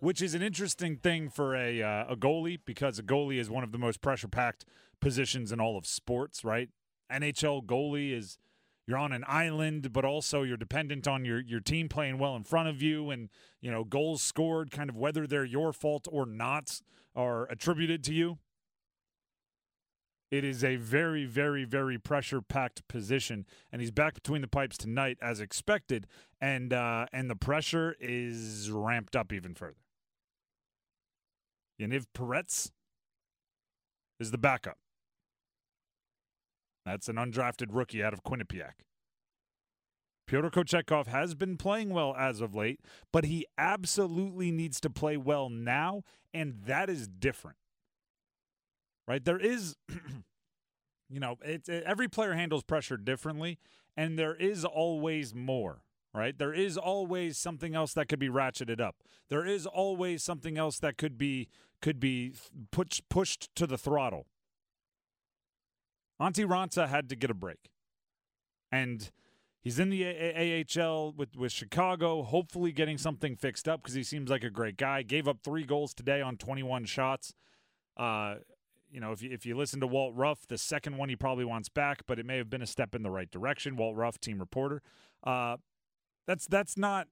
which is an interesting thing for a goalie, because a goalie is one of the most pressure-packed positions in all of sports, right? NHL goalie is, you're on an island, but also you're dependent on your team playing well in front of you, and, you know, goals scored, kind of whether they're your fault or not, are attributed to you. It is a very, very, very pressure-packed position, and he's back between the pipes tonight as expected, and the pressure is ramped up even further. Yaniv Peretz is the backup. That's an undrafted rookie out of Quinnipiac. Pyotr Kochetkov has been playing well as of late, but he absolutely needs to play well now, and that is different. Right? There is, you know, every player handles pressure differently, and there is always more, right? There is always something else that could be ratcheted up. There is always something else that could be pushed to the throttle. Antti Raanta had to get a break. And he's in the AHL with Chicago, hopefully getting something fixed up because he seems like a great guy. Gave up 3 goals today on 21 shots. You know, if you listen to Walt Ruff, the second one he probably wants back, but it may have been a step in the right direction. Walt Ruff, team reporter. That's not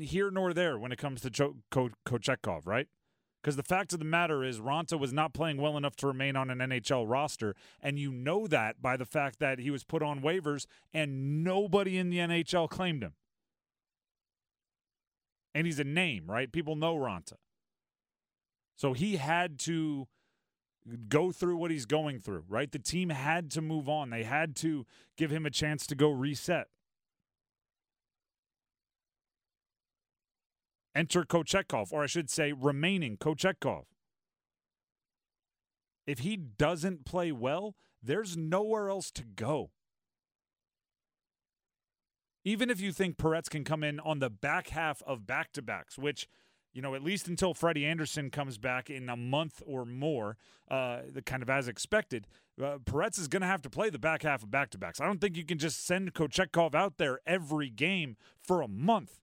here nor there when it comes to Kochetkov, right? Because the fact of the matter is Raanta was not playing well enough to remain on an NHL roster, and you know that by the fact that he was put on waivers and nobody in the NHL claimed him. And he's a name, right? People know Raanta. So he had to go through what he's going through, right? The team had to move on. They had to give him a chance to go reset. Enter Kochetkov, or I should say remaining Kochetkov. If he doesn't play well, there's nowhere else to go. Even if you think Peretz can come in on the back half of back-to-backs, which, you know, at least until Freddie Anderson comes back in a month or more, kind of as expected, Peretz is going to have to play the back half of back-to-backs. I don't think you can just send Kochetkov out there every game for a month.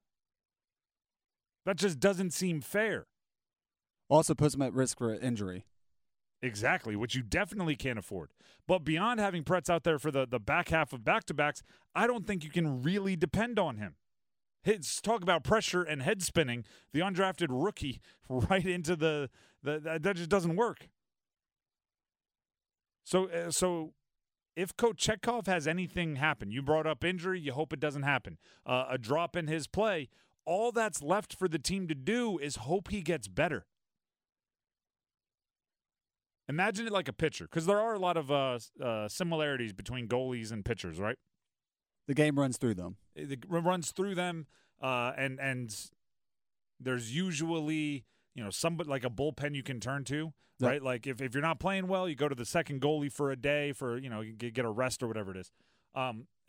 That just doesn't seem fair. Also puts him at risk for injury. Exactly, which you definitely can't afford. But beyond having Peretz out there for the back half of back-to-backs, I don't think you can really depend on him. Talk about pressure and head spinning. The undrafted rookie right into the that just doesn't work. So if Kochetkov has anything happen, you brought up injury, you hope it doesn't happen. A drop in his play, all that's left for the team to do is hope he gets better. Imagine it like a pitcher, because there are a lot of similarities between goalies and pitchers, right? The game runs through them. It runs through them, and there's usually, you know, somebody like a bullpen you can turn to, yeah, right? Like if you're not playing well, you go to the second goalie for a day for, you know, you get a rest or whatever it is.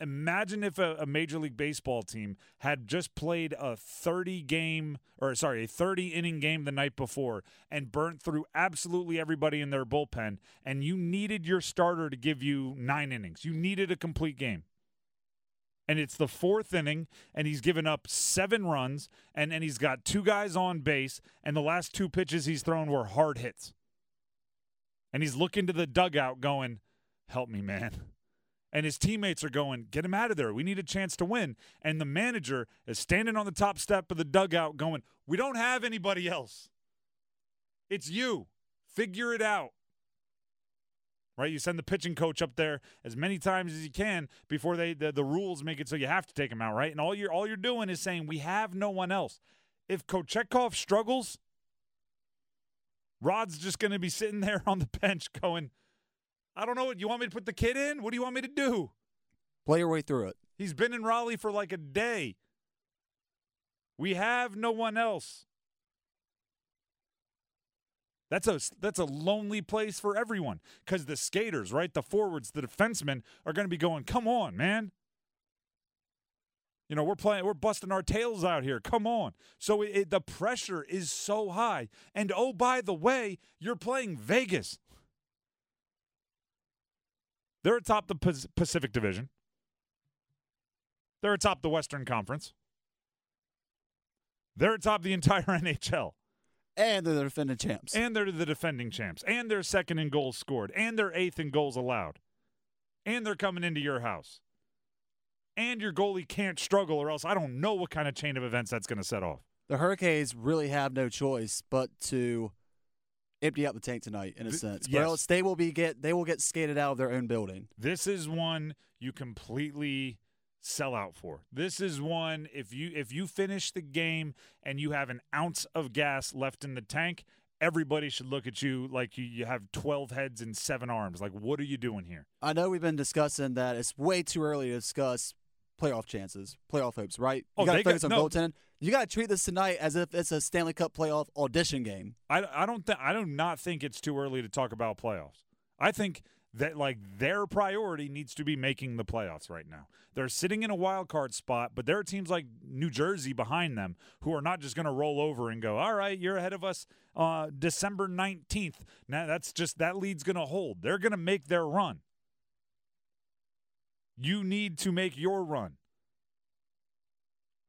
Imagine if a Major League Baseball team had just played a 30-inning game the night before and burnt through absolutely everybody in their bullpen, and you needed your starter to give you 9 innings. You needed a complete game. And it's the 4th inning, and he's given up 7 runs, and he's got 2 guys on base, and the last 2 pitches he's thrown were hard hits. And he's looking to the dugout going, help me, man. And his teammates are going, get him out of there. We need a chance to win. And the manager is standing on the top step of the dugout going, we don't have anybody else. It's you. Figure it out. Right, you send the pitching coach up there as many times as you can before the rules make it so you have to take him out, right? And all you're doing is saying we have no one else. If Kochetkov struggles, Rod's just going to be sitting there on the bench going, I don't know, what you want me to put the kid in? What do you want me to do? Play your way through it. He's been in Raleigh for like a day. We have no one else. That's a lonely place for everyone because the skaters, right, the forwards, the defensemen are going to be going, come on, man. You know, we're busting our tails out here. Come on. So the pressure is so high. And, oh, by the way, you're playing Vegas. They're atop the Pacific Division. They're atop the Western Conference. They're atop the entire NHL. And they're the defending champs. And they're the defending champs. And they're second in goals scored. And they're eighth in goals allowed. And they're coming into your house. And your goalie can't struggle or else I don't know what kind of chain of events that's going to set off. The Hurricanes really have no choice but to empty out the tank tonight, in a sense. Yes. Or else they will get skated out of their own building. This is one you completely sell out for. This is one, if you finish the game and you have an ounce of gas left in the tank, everybody should look at you like you have 12 heads and 7 arms. Like, what are you doing here? I know we've been discussing that it's way too early to discuss playoff chances, playoff hopes, right? You got to focus on goaltending. You got to treat this tonight as if it's a Stanley Cup playoff audition game. I do not think it's too early to talk about playoffs. I think that, like, their priority needs to be making the playoffs right now. They're sitting in a wild card spot, but there are teams like New Jersey behind them who are not just going to roll over and go, all right, you're ahead of us December 19th. Now that lead's going to hold. They're going to make their run. You need to make your run.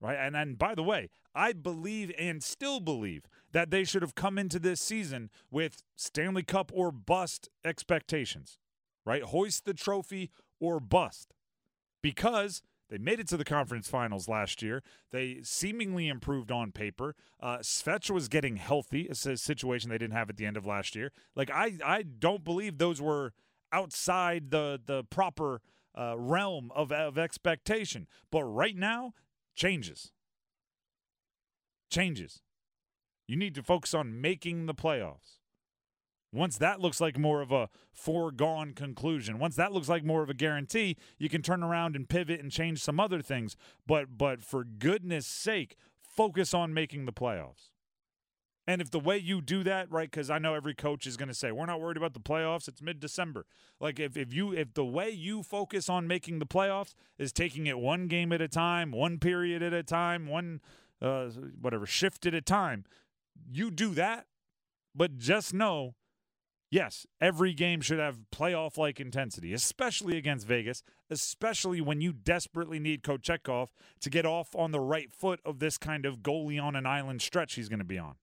Right? And by the way, I believe and still believe that they should have come into this season with Stanley Cup or bust expectations. Right? Hoist the trophy or bust. Because they made it to the conference finals last year. They seemingly improved on paper. Svech was getting healthy. It's a situation they didn't have at the end of last year. Like, I don't believe those were outside the proper realm of expectation. But right now, changes. You need to focus on making the playoffs. Once that looks like more of a foregone conclusion, once that looks like more of a guarantee, you can turn around and pivot and change some other things. But for goodness sake, focus on making the playoffs. And if the way you do that, right, because I know every coach is going to say, we're not worried about the playoffs, it's mid-December. Like, if the way you focus on making the playoffs is taking it one game at a time, one period at a time, one shift at a time, you do that, but just know, yes, every game should have playoff-like intensity, especially against Vegas, especially when you desperately need Kochetkov to get off on the right foot of this kind of goalie on an island stretch he's going to be on.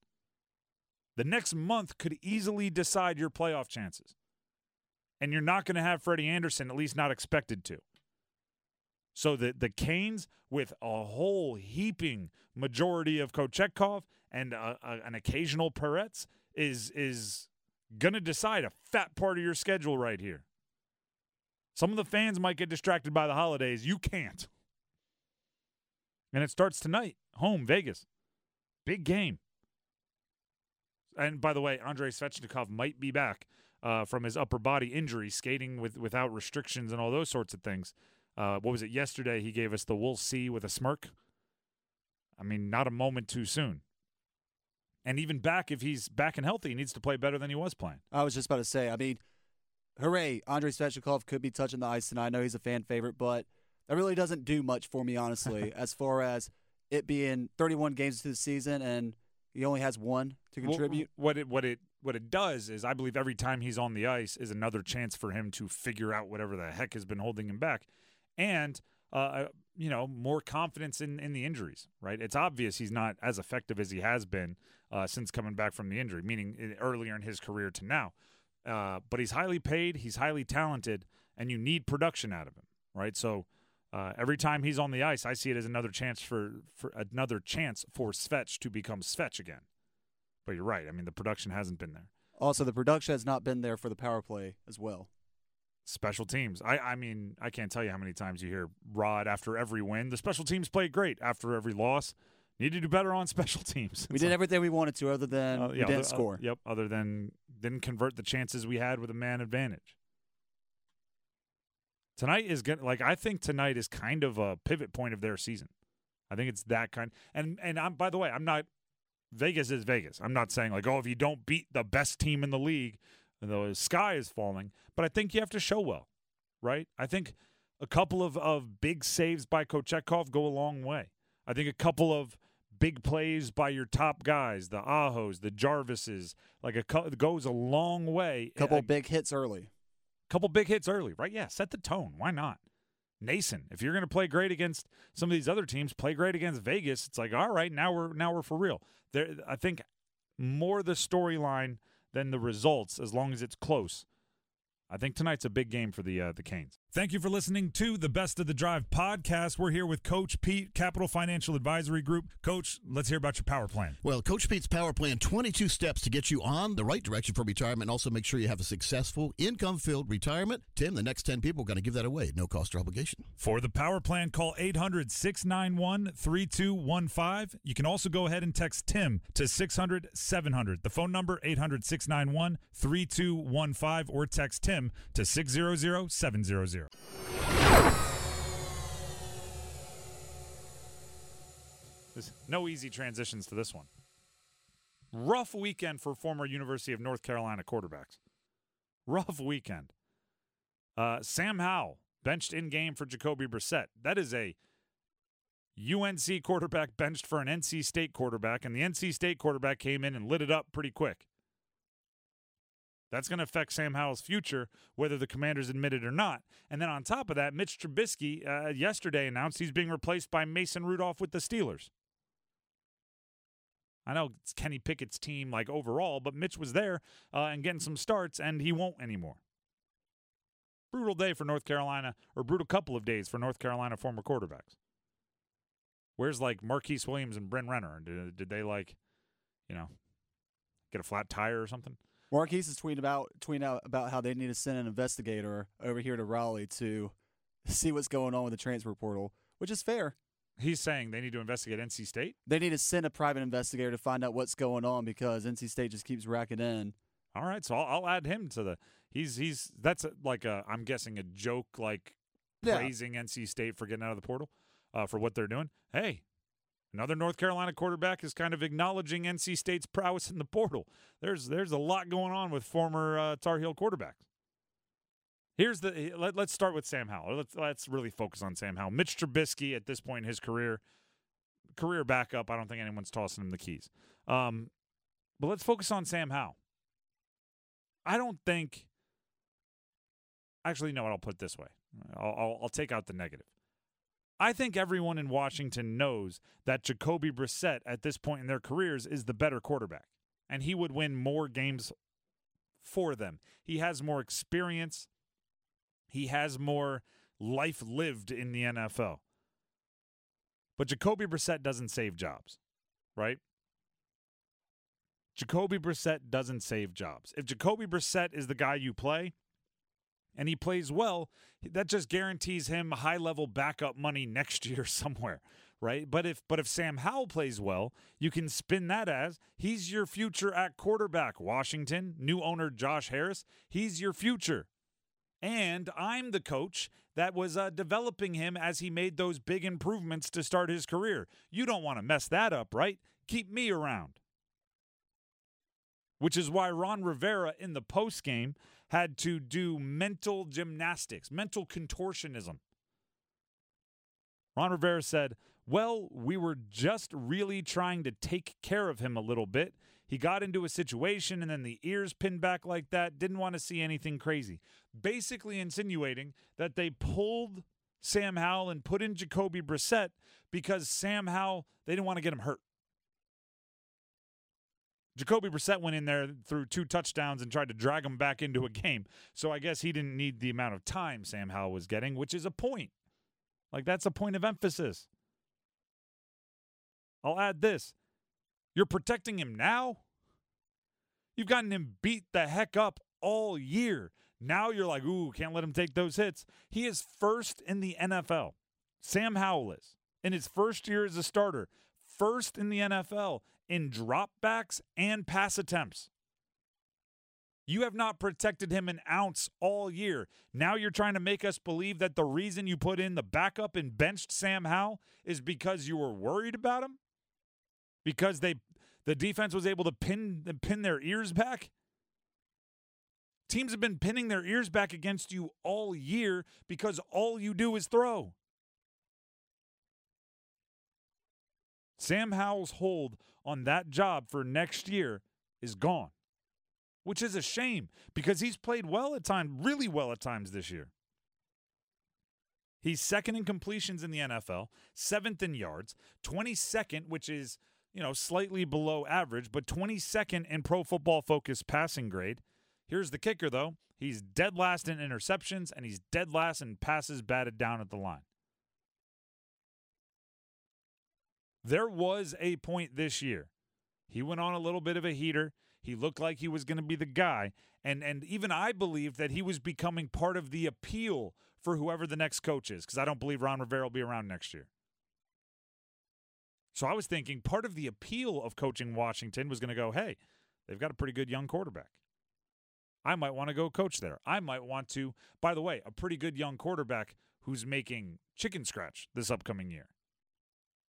The next month could easily decide your playoff chances, and you're not going to have Freddie Anderson, at least not expected to. So the Canes, with a whole heaping majority of Kochetkov and an occasional Peretz, is going to decide a fat part of your schedule right here. Some of the fans might get distracted by the holidays. You can't. And it starts tonight, home, Vegas. Big game. And, by the way, Andrei Svechnikov might be back from his upper body injury, skating without restrictions and all those sorts of things. What was it? Yesterday he gave us the we'll see with a smirk. I mean, not a moment too soon. And even back, if he's back and healthy, he needs to play better than he was playing. I was just about to say, I mean, hooray, Andrei Svechnikov could be touching the ice tonight. I know he's a fan favorite, but that really doesn't do much for me, honestly, as far as it being 31 games to the season and he only has one to contribute. What it does is, I believe every time he's on the ice is another chance for him to figure out whatever the heck has been holding him back. And, you know, more confidence in the injuries, right? It's obvious he's not as effective as he has been since coming back from the injury, meaning earlier in his career to now. But he's highly paid, he's highly talented, and you need production out of him, right? So every time he's on the ice, I see it as another chance for Svech to become Svech again. But you're right. I mean, the production hasn't been there. Also, the production has not been there for the power play as well. Special teams. I mean, I can't tell you how many times you hear Rod after every win. The special teams played great after every loss. Need to do better on special teams. We did everything we wanted to other than we didn't score. Yep, other than didn't convert the chances we had with a man advantage. Tonight is good. Like, I think tonight is kind of a pivot point of their season. I think it's that kind. And I'm, by the way, I'm not – Vegas is Vegas. I'm not saying, like, oh, if you don't beat the best team in the league, the sky is falling. But I think you have to show well, right? I think a couple of big saves by Kochetkov go a long way. I think a couple of big plays by your top guys, the Ahos, the Jarvises, like it goes a long way. Couple big hits early, right? Yeah, set the tone. Why not? Nason, if you're going to play great against some of these other teams, play great against Vegas. It's like, all right, now we're for real. There, I think more the storyline than the results, as long as it's close. I think tonight's a big game for the Canes. Thank you for listening to the Best of the Drive podcast. We're here with Coach Pete, Capital Financial Advisory Group. Coach, let's hear about your power plan. Well, Coach Pete's power plan, 22 steps to get you on the right direction for retirement, and also make sure you have a successful, income-filled retirement. Tim, the next 10 people are going to give that away at no cost or obligation. For the power plan, call 800-691-3215. You can also go ahead and text Tim to 600-700. The phone number, 800-691-3215, or text Tim to 600-700. There's no easy transitions to this one. Rough weekend for former University of North Carolina quarterbacks. Rough weekend. Sam Howell benched in game for Jacoby Brissett. That is a UNC quarterback benched for an NC State quarterback, and the NC State quarterback came in and lit it up pretty quick. That's going to affect Sam Howell's future, whether the Commanders admit it or not. And then on top of that, Mitch Trubisky yesterday announced he's being replaced by Mason Rudolph with the Steelers. I know it's Kenny Pickett's team, like, overall, but Mitch was there and getting some starts, and he won't anymore. Brutal day for North Carolina, or brutal couple of days for North Carolina former quarterbacks. Where's, like, Marquise Williams and Bryn Renner? Did they, like, you know, get a flat tire or something? Marquise is tweeting out about how they need to send an investigator over here to Raleigh to see what's going on with the transfer portal, which is fair. He's saying they need to investigate NC State? They need to send a private investigator to find out what's going on because NC State just keeps racking in. All right, so I'll add him to the – he's that's like a, I'm guessing, a joke, like praising NC State for getting out of the portal for what they're doing. Hey. Another North Carolina quarterback is kind of acknowledging NC State's prowess in the portal. There's a lot going on with former Tar Heel quarterbacks. Here's the let's start with Sam Howell. Let's really focus on Sam Howell. Mitch Trubisky at this point in his career backup. I don't think anyone's tossing him the keys. But let's focus on Sam Howell. I don't think. Actually, no. I'll put it this way. I'll take out the negative. I think everyone in Washington knows that Jacoby Brissett at this point in their careers is the better quarterback, and he would win more games for them. He has more experience. He has more life lived in the NFL. But Jacoby Brissett doesn't save jobs, right? Jacoby Brissett doesn't save jobs. If Jacoby Brissett is the guy you play, and he plays well, that just guarantees him high-level backup money next year somewhere, right? But if Sam Howell plays well, you can spin that as he's your future at quarterback, Washington, new owner Josh Harris. He's your future. And I'm the coach that was developing him as he made those big improvements to start his career. You don't want to mess that up, right? Keep me around. Which is why Ron Rivera in the postgame had to do mental gymnastics, mental contortionism. Ron Rivera said, well, we were just really trying to take care of him a little bit. He got into a situation, and then the ears pinned back like that, didn't want to see anything crazy. Basically insinuating that they pulled Sam Howell and put in Jacoby Brissett because Sam Howell, they didn't want to get him hurt. Jacoby Brissett went in there, threw 2 touchdowns, and tried to drag him back into a game. So I guess he didn't need the amount of time Sam Howell was getting, which is a point. Like, that's a point of emphasis. I'll add this. You're protecting him now? You've gotten him beat the heck up all year. Now you're like, ooh, can't let him take those hits. He is first in the NFL. Sam Howell is. In his first year as a starter, first in the NFL in dropbacks and pass attempts. You have not protected him an ounce all year. Now you're trying to make us believe that the reason you put in the backup and benched Sam Howell is because you were worried about him? Because the defense was able to pin their ears back? Teams have been pinning their ears back against you all year because all you do is throw. Sam Howell's hold on that job for next year is gone, which is a shame because he's played well at times, really well at times this year. He's second in completions in the NFL, seventh in yards, 22nd, which is, slightly below average, but 22nd in Pro Football Focus passing grade. Here's the kicker, though. He's dead last in interceptions, and he's dead last in passes batted down at the line. There was a point this year. He went on a little bit of a heater. He looked like he was going to be the guy. And even I believed that he was becoming part of the appeal for whoever the next coach is, because I don't believe Ron Rivera will be around next year. So I was thinking part of the appeal of coaching Washington was going to go, hey, they've got a pretty good young quarterback. I might want to go coach there. I might want to, by the way, a pretty good young quarterback who's making chicken scratch this upcoming year.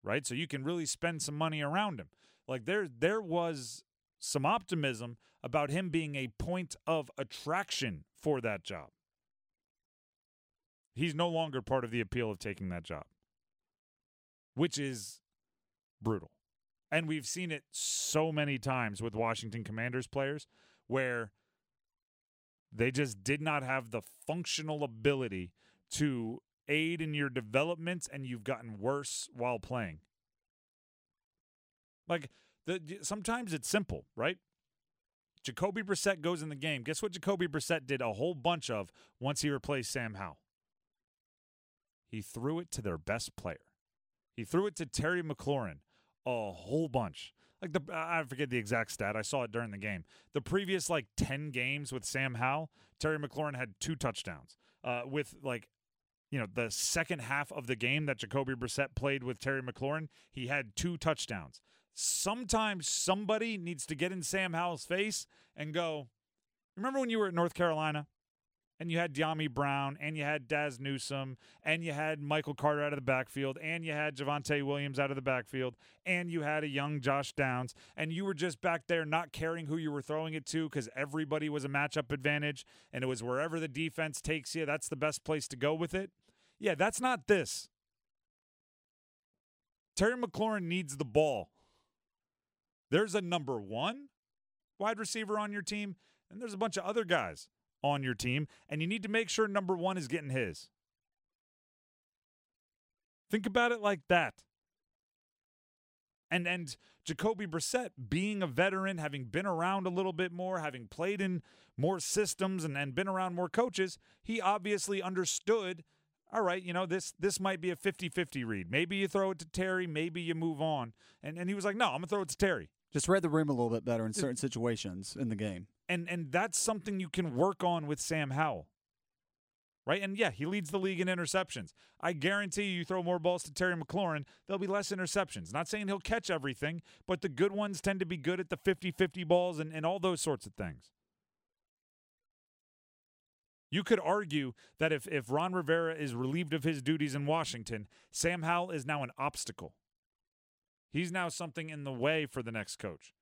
Right? So you can really spend some money around him. Like there was some optimism about him being a point of attraction for that job. He's no longer part of the appeal of taking that job, which is brutal. And we've seen it so many times with Washington Commanders players where they just did not have the functional ability to aid in your developments, and you've gotten worse while playing. Like, sometimes it's simple, right? Jacoby Brissett goes in the game. Guess what Jacoby Brissett did a whole bunch of once he replaced Sam Howell? He threw it to their best player. He threw it to Terry McLaurin a whole bunch. Like, I forget the exact stat. I saw it during the game. The previous, 10 games with Sam Howell, Terry McLaurin had 2 touchdowns. The second half of the game that Jacoby Brissett played with Terry McLaurin, he had 2 touchdowns. Sometimes somebody needs to get in Sam Howell's face and go, remember when you were at North Carolina and you had Dyami Brown and you had Daz Newsome and you had Michael Carter out of the backfield and you had Javonte Williams out of the backfield and you had a young Josh Downs and you were just back there not caring who you were throwing it to because everybody was a matchup advantage and it was wherever the defense takes you, that's the best place to go with it. Yeah, that's not this. Terry McLaurin needs the ball. There's a number 1 wide receiver on your team, and there's a bunch of other guys on your team, and you need to make sure number 1 is getting his. Think about it like that. And Jacoby Brissett, being a veteran, having been around a little bit more, having played in more systems and been around more coaches, he obviously understood, all right, this might be a 50-50 read. Maybe you throw it to Terry, maybe you move on. And he was like, no, I'm going to throw it to Terry. Just read the room a little bit better in certain situations in the game. And that's something you can work on with Sam Howell. Right? And, yeah, he leads the league in interceptions. I guarantee you throw more balls to Terry McLaurin, there'll be less interceptions. Not saying he'll catch everything, but the good ones tend to be good at the 50-50 balls and all those sorts of things. You could argue that if Ron Rivera is relieved of his duties in Washington, Sam Howell is now an obstacle. He's now something in the way for the next coach.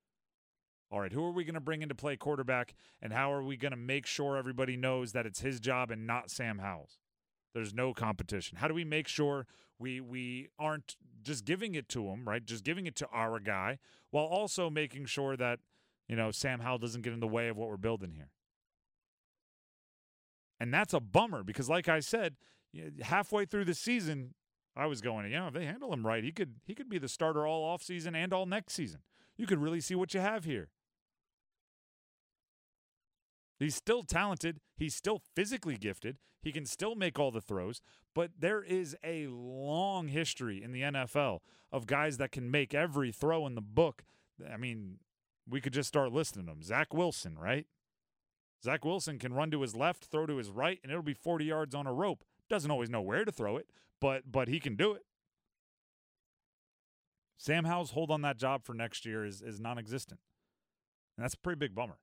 All right, who are we going to bring in to play quarterback, and how are we going to make sure everybody knows that it's his job and not Sam Howell's? There's no competition. How do we make sure we aren't just giving it to him, right, just giving it to our guy, while also making sure that, Sam Howell doesn't get in the way of what we're building here? And that's a bummer because, like I said, halfway through the season, I was going, if they handle him right, he could be the starter all offseason and all next season. You could really see what you have here. He's still talented. He's still physically gifted. He can still make all the throws. But there is a long history in the NFL of guys that can make every throw in the book. I mean, we could just start listing them. Zach Wilson, right? Zach Wilson can run to his left, throw to his right, and it'll be 40 yards on a rope. Doesn't always know where to throw it, but he can do it. Sam Howell's hold on that job for next year is non-existent. And that's a pretty big bummer.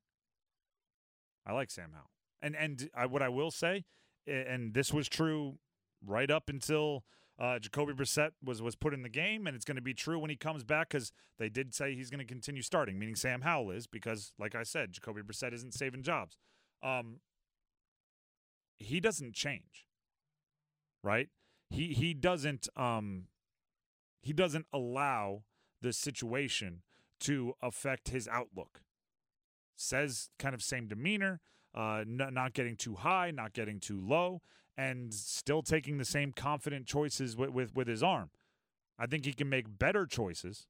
I like Sam Howell. And what I will say, and this was true right up until Jacoby Brissett was put in the game, and it's going to be true when he comes back because they did say he's going to continue starting, meaning Sam Howell is, because, like I said, Jacoby Brissett isn't saving jobs. He doesn't change, right? He doesn't allow the situation to affect his outlook. Says kind of same demeanor, not getting too high, not getting too low, and still taking the same confident choices with his arm. I think he can make better choices,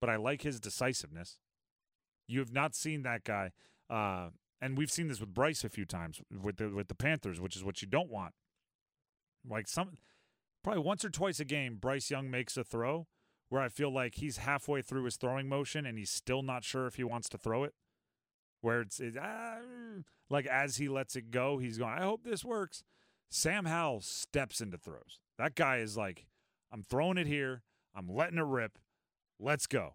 but I like his decisiveness. You have not seen that guy, and we've seen this with Bryce a few times with the Panthers, which is what you don't want. Like probably once or twice a game, Bryce Young makes a throw where I feel like he's halfway through his throwing motion and he's still not sure if he wants to throw it. Where it's like as he lets it go, he's going, I hope this works. Sam Howell steps into throws. That guy is like, I'm throwing it here. I'm letting it rip. Let's go.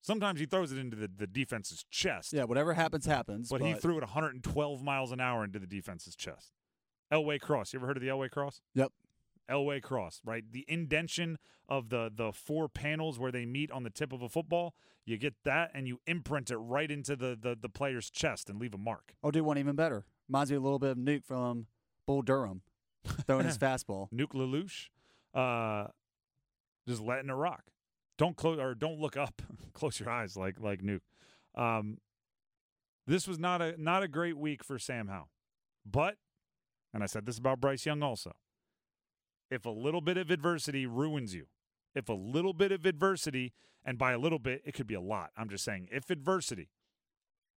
Sometimes he throws it into the defense's chest. Yeah, whatever happens, happens. But he threw it 112 miles an hour into the defense's chest. Elway Cross. You ever heard of the Elway Cross? Yep. Elway Cross, right? The indention of the four panels where they meet on the tip of a football, you get that and you imprint it right into the player's chest and leave a mark. I'll do one even better. Reminds me a little bit of Nuke from Bull Durham throwing his fastball. Nuke LaLoosh, just letting it rock. Don't look up. Close your eyes like Nuke. This was not a great week for Sam Howell, but, and I said this about Bryce Young also, if a little bit of adversity ruins you, if a little bit of adversity, and by a little bit, it could be a lot. I'm just saying, if adversity,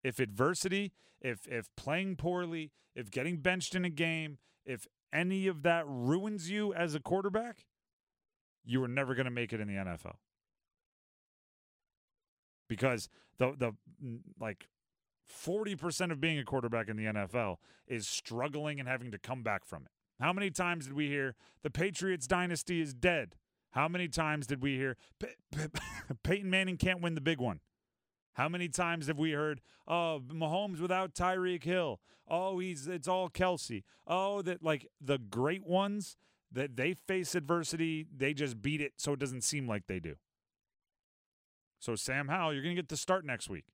if playing poorly, if getting benched in a game, if any of that ruins you as a quarterback, you are never going to make it in the NFL. Because the 40% of being a quarterback in the NFL is struggling and having to come back from it. How many times did we hear the Patriots dynasty is dead? How many times did we hear Peyton Manning can't win the big one? How many times have we heard, oh, Mahomes without Tyreek Hill? Oh, it's all Kelsey. Oh, that like the great ones that they face adversity, they just beat it so it doesn't seem like they do. So Sam Howell, you're going to get the start next week.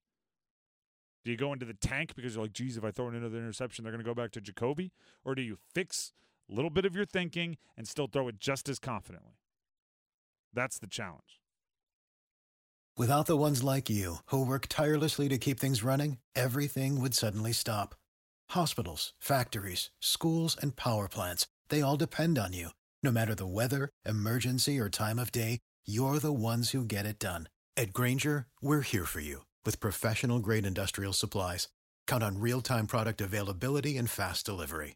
Do you go into the tank because you're like, geez, if I throw in another interception, they're going to go back to Jacoby? Or do you fix a little bit of your thinking and still throw it just as confidently? That's the challenge. Without the ones like you who work tirelessly to keep things running, everything would suddenly stop. Hospitals, factories, schools, and power plants, they all depend on you. No matter the weather, emergency, or time of day, you're the ones who get it done. At Grainger, we're here for you with professional-grade industrial supplies. Count on real-time product availability and fast delivery.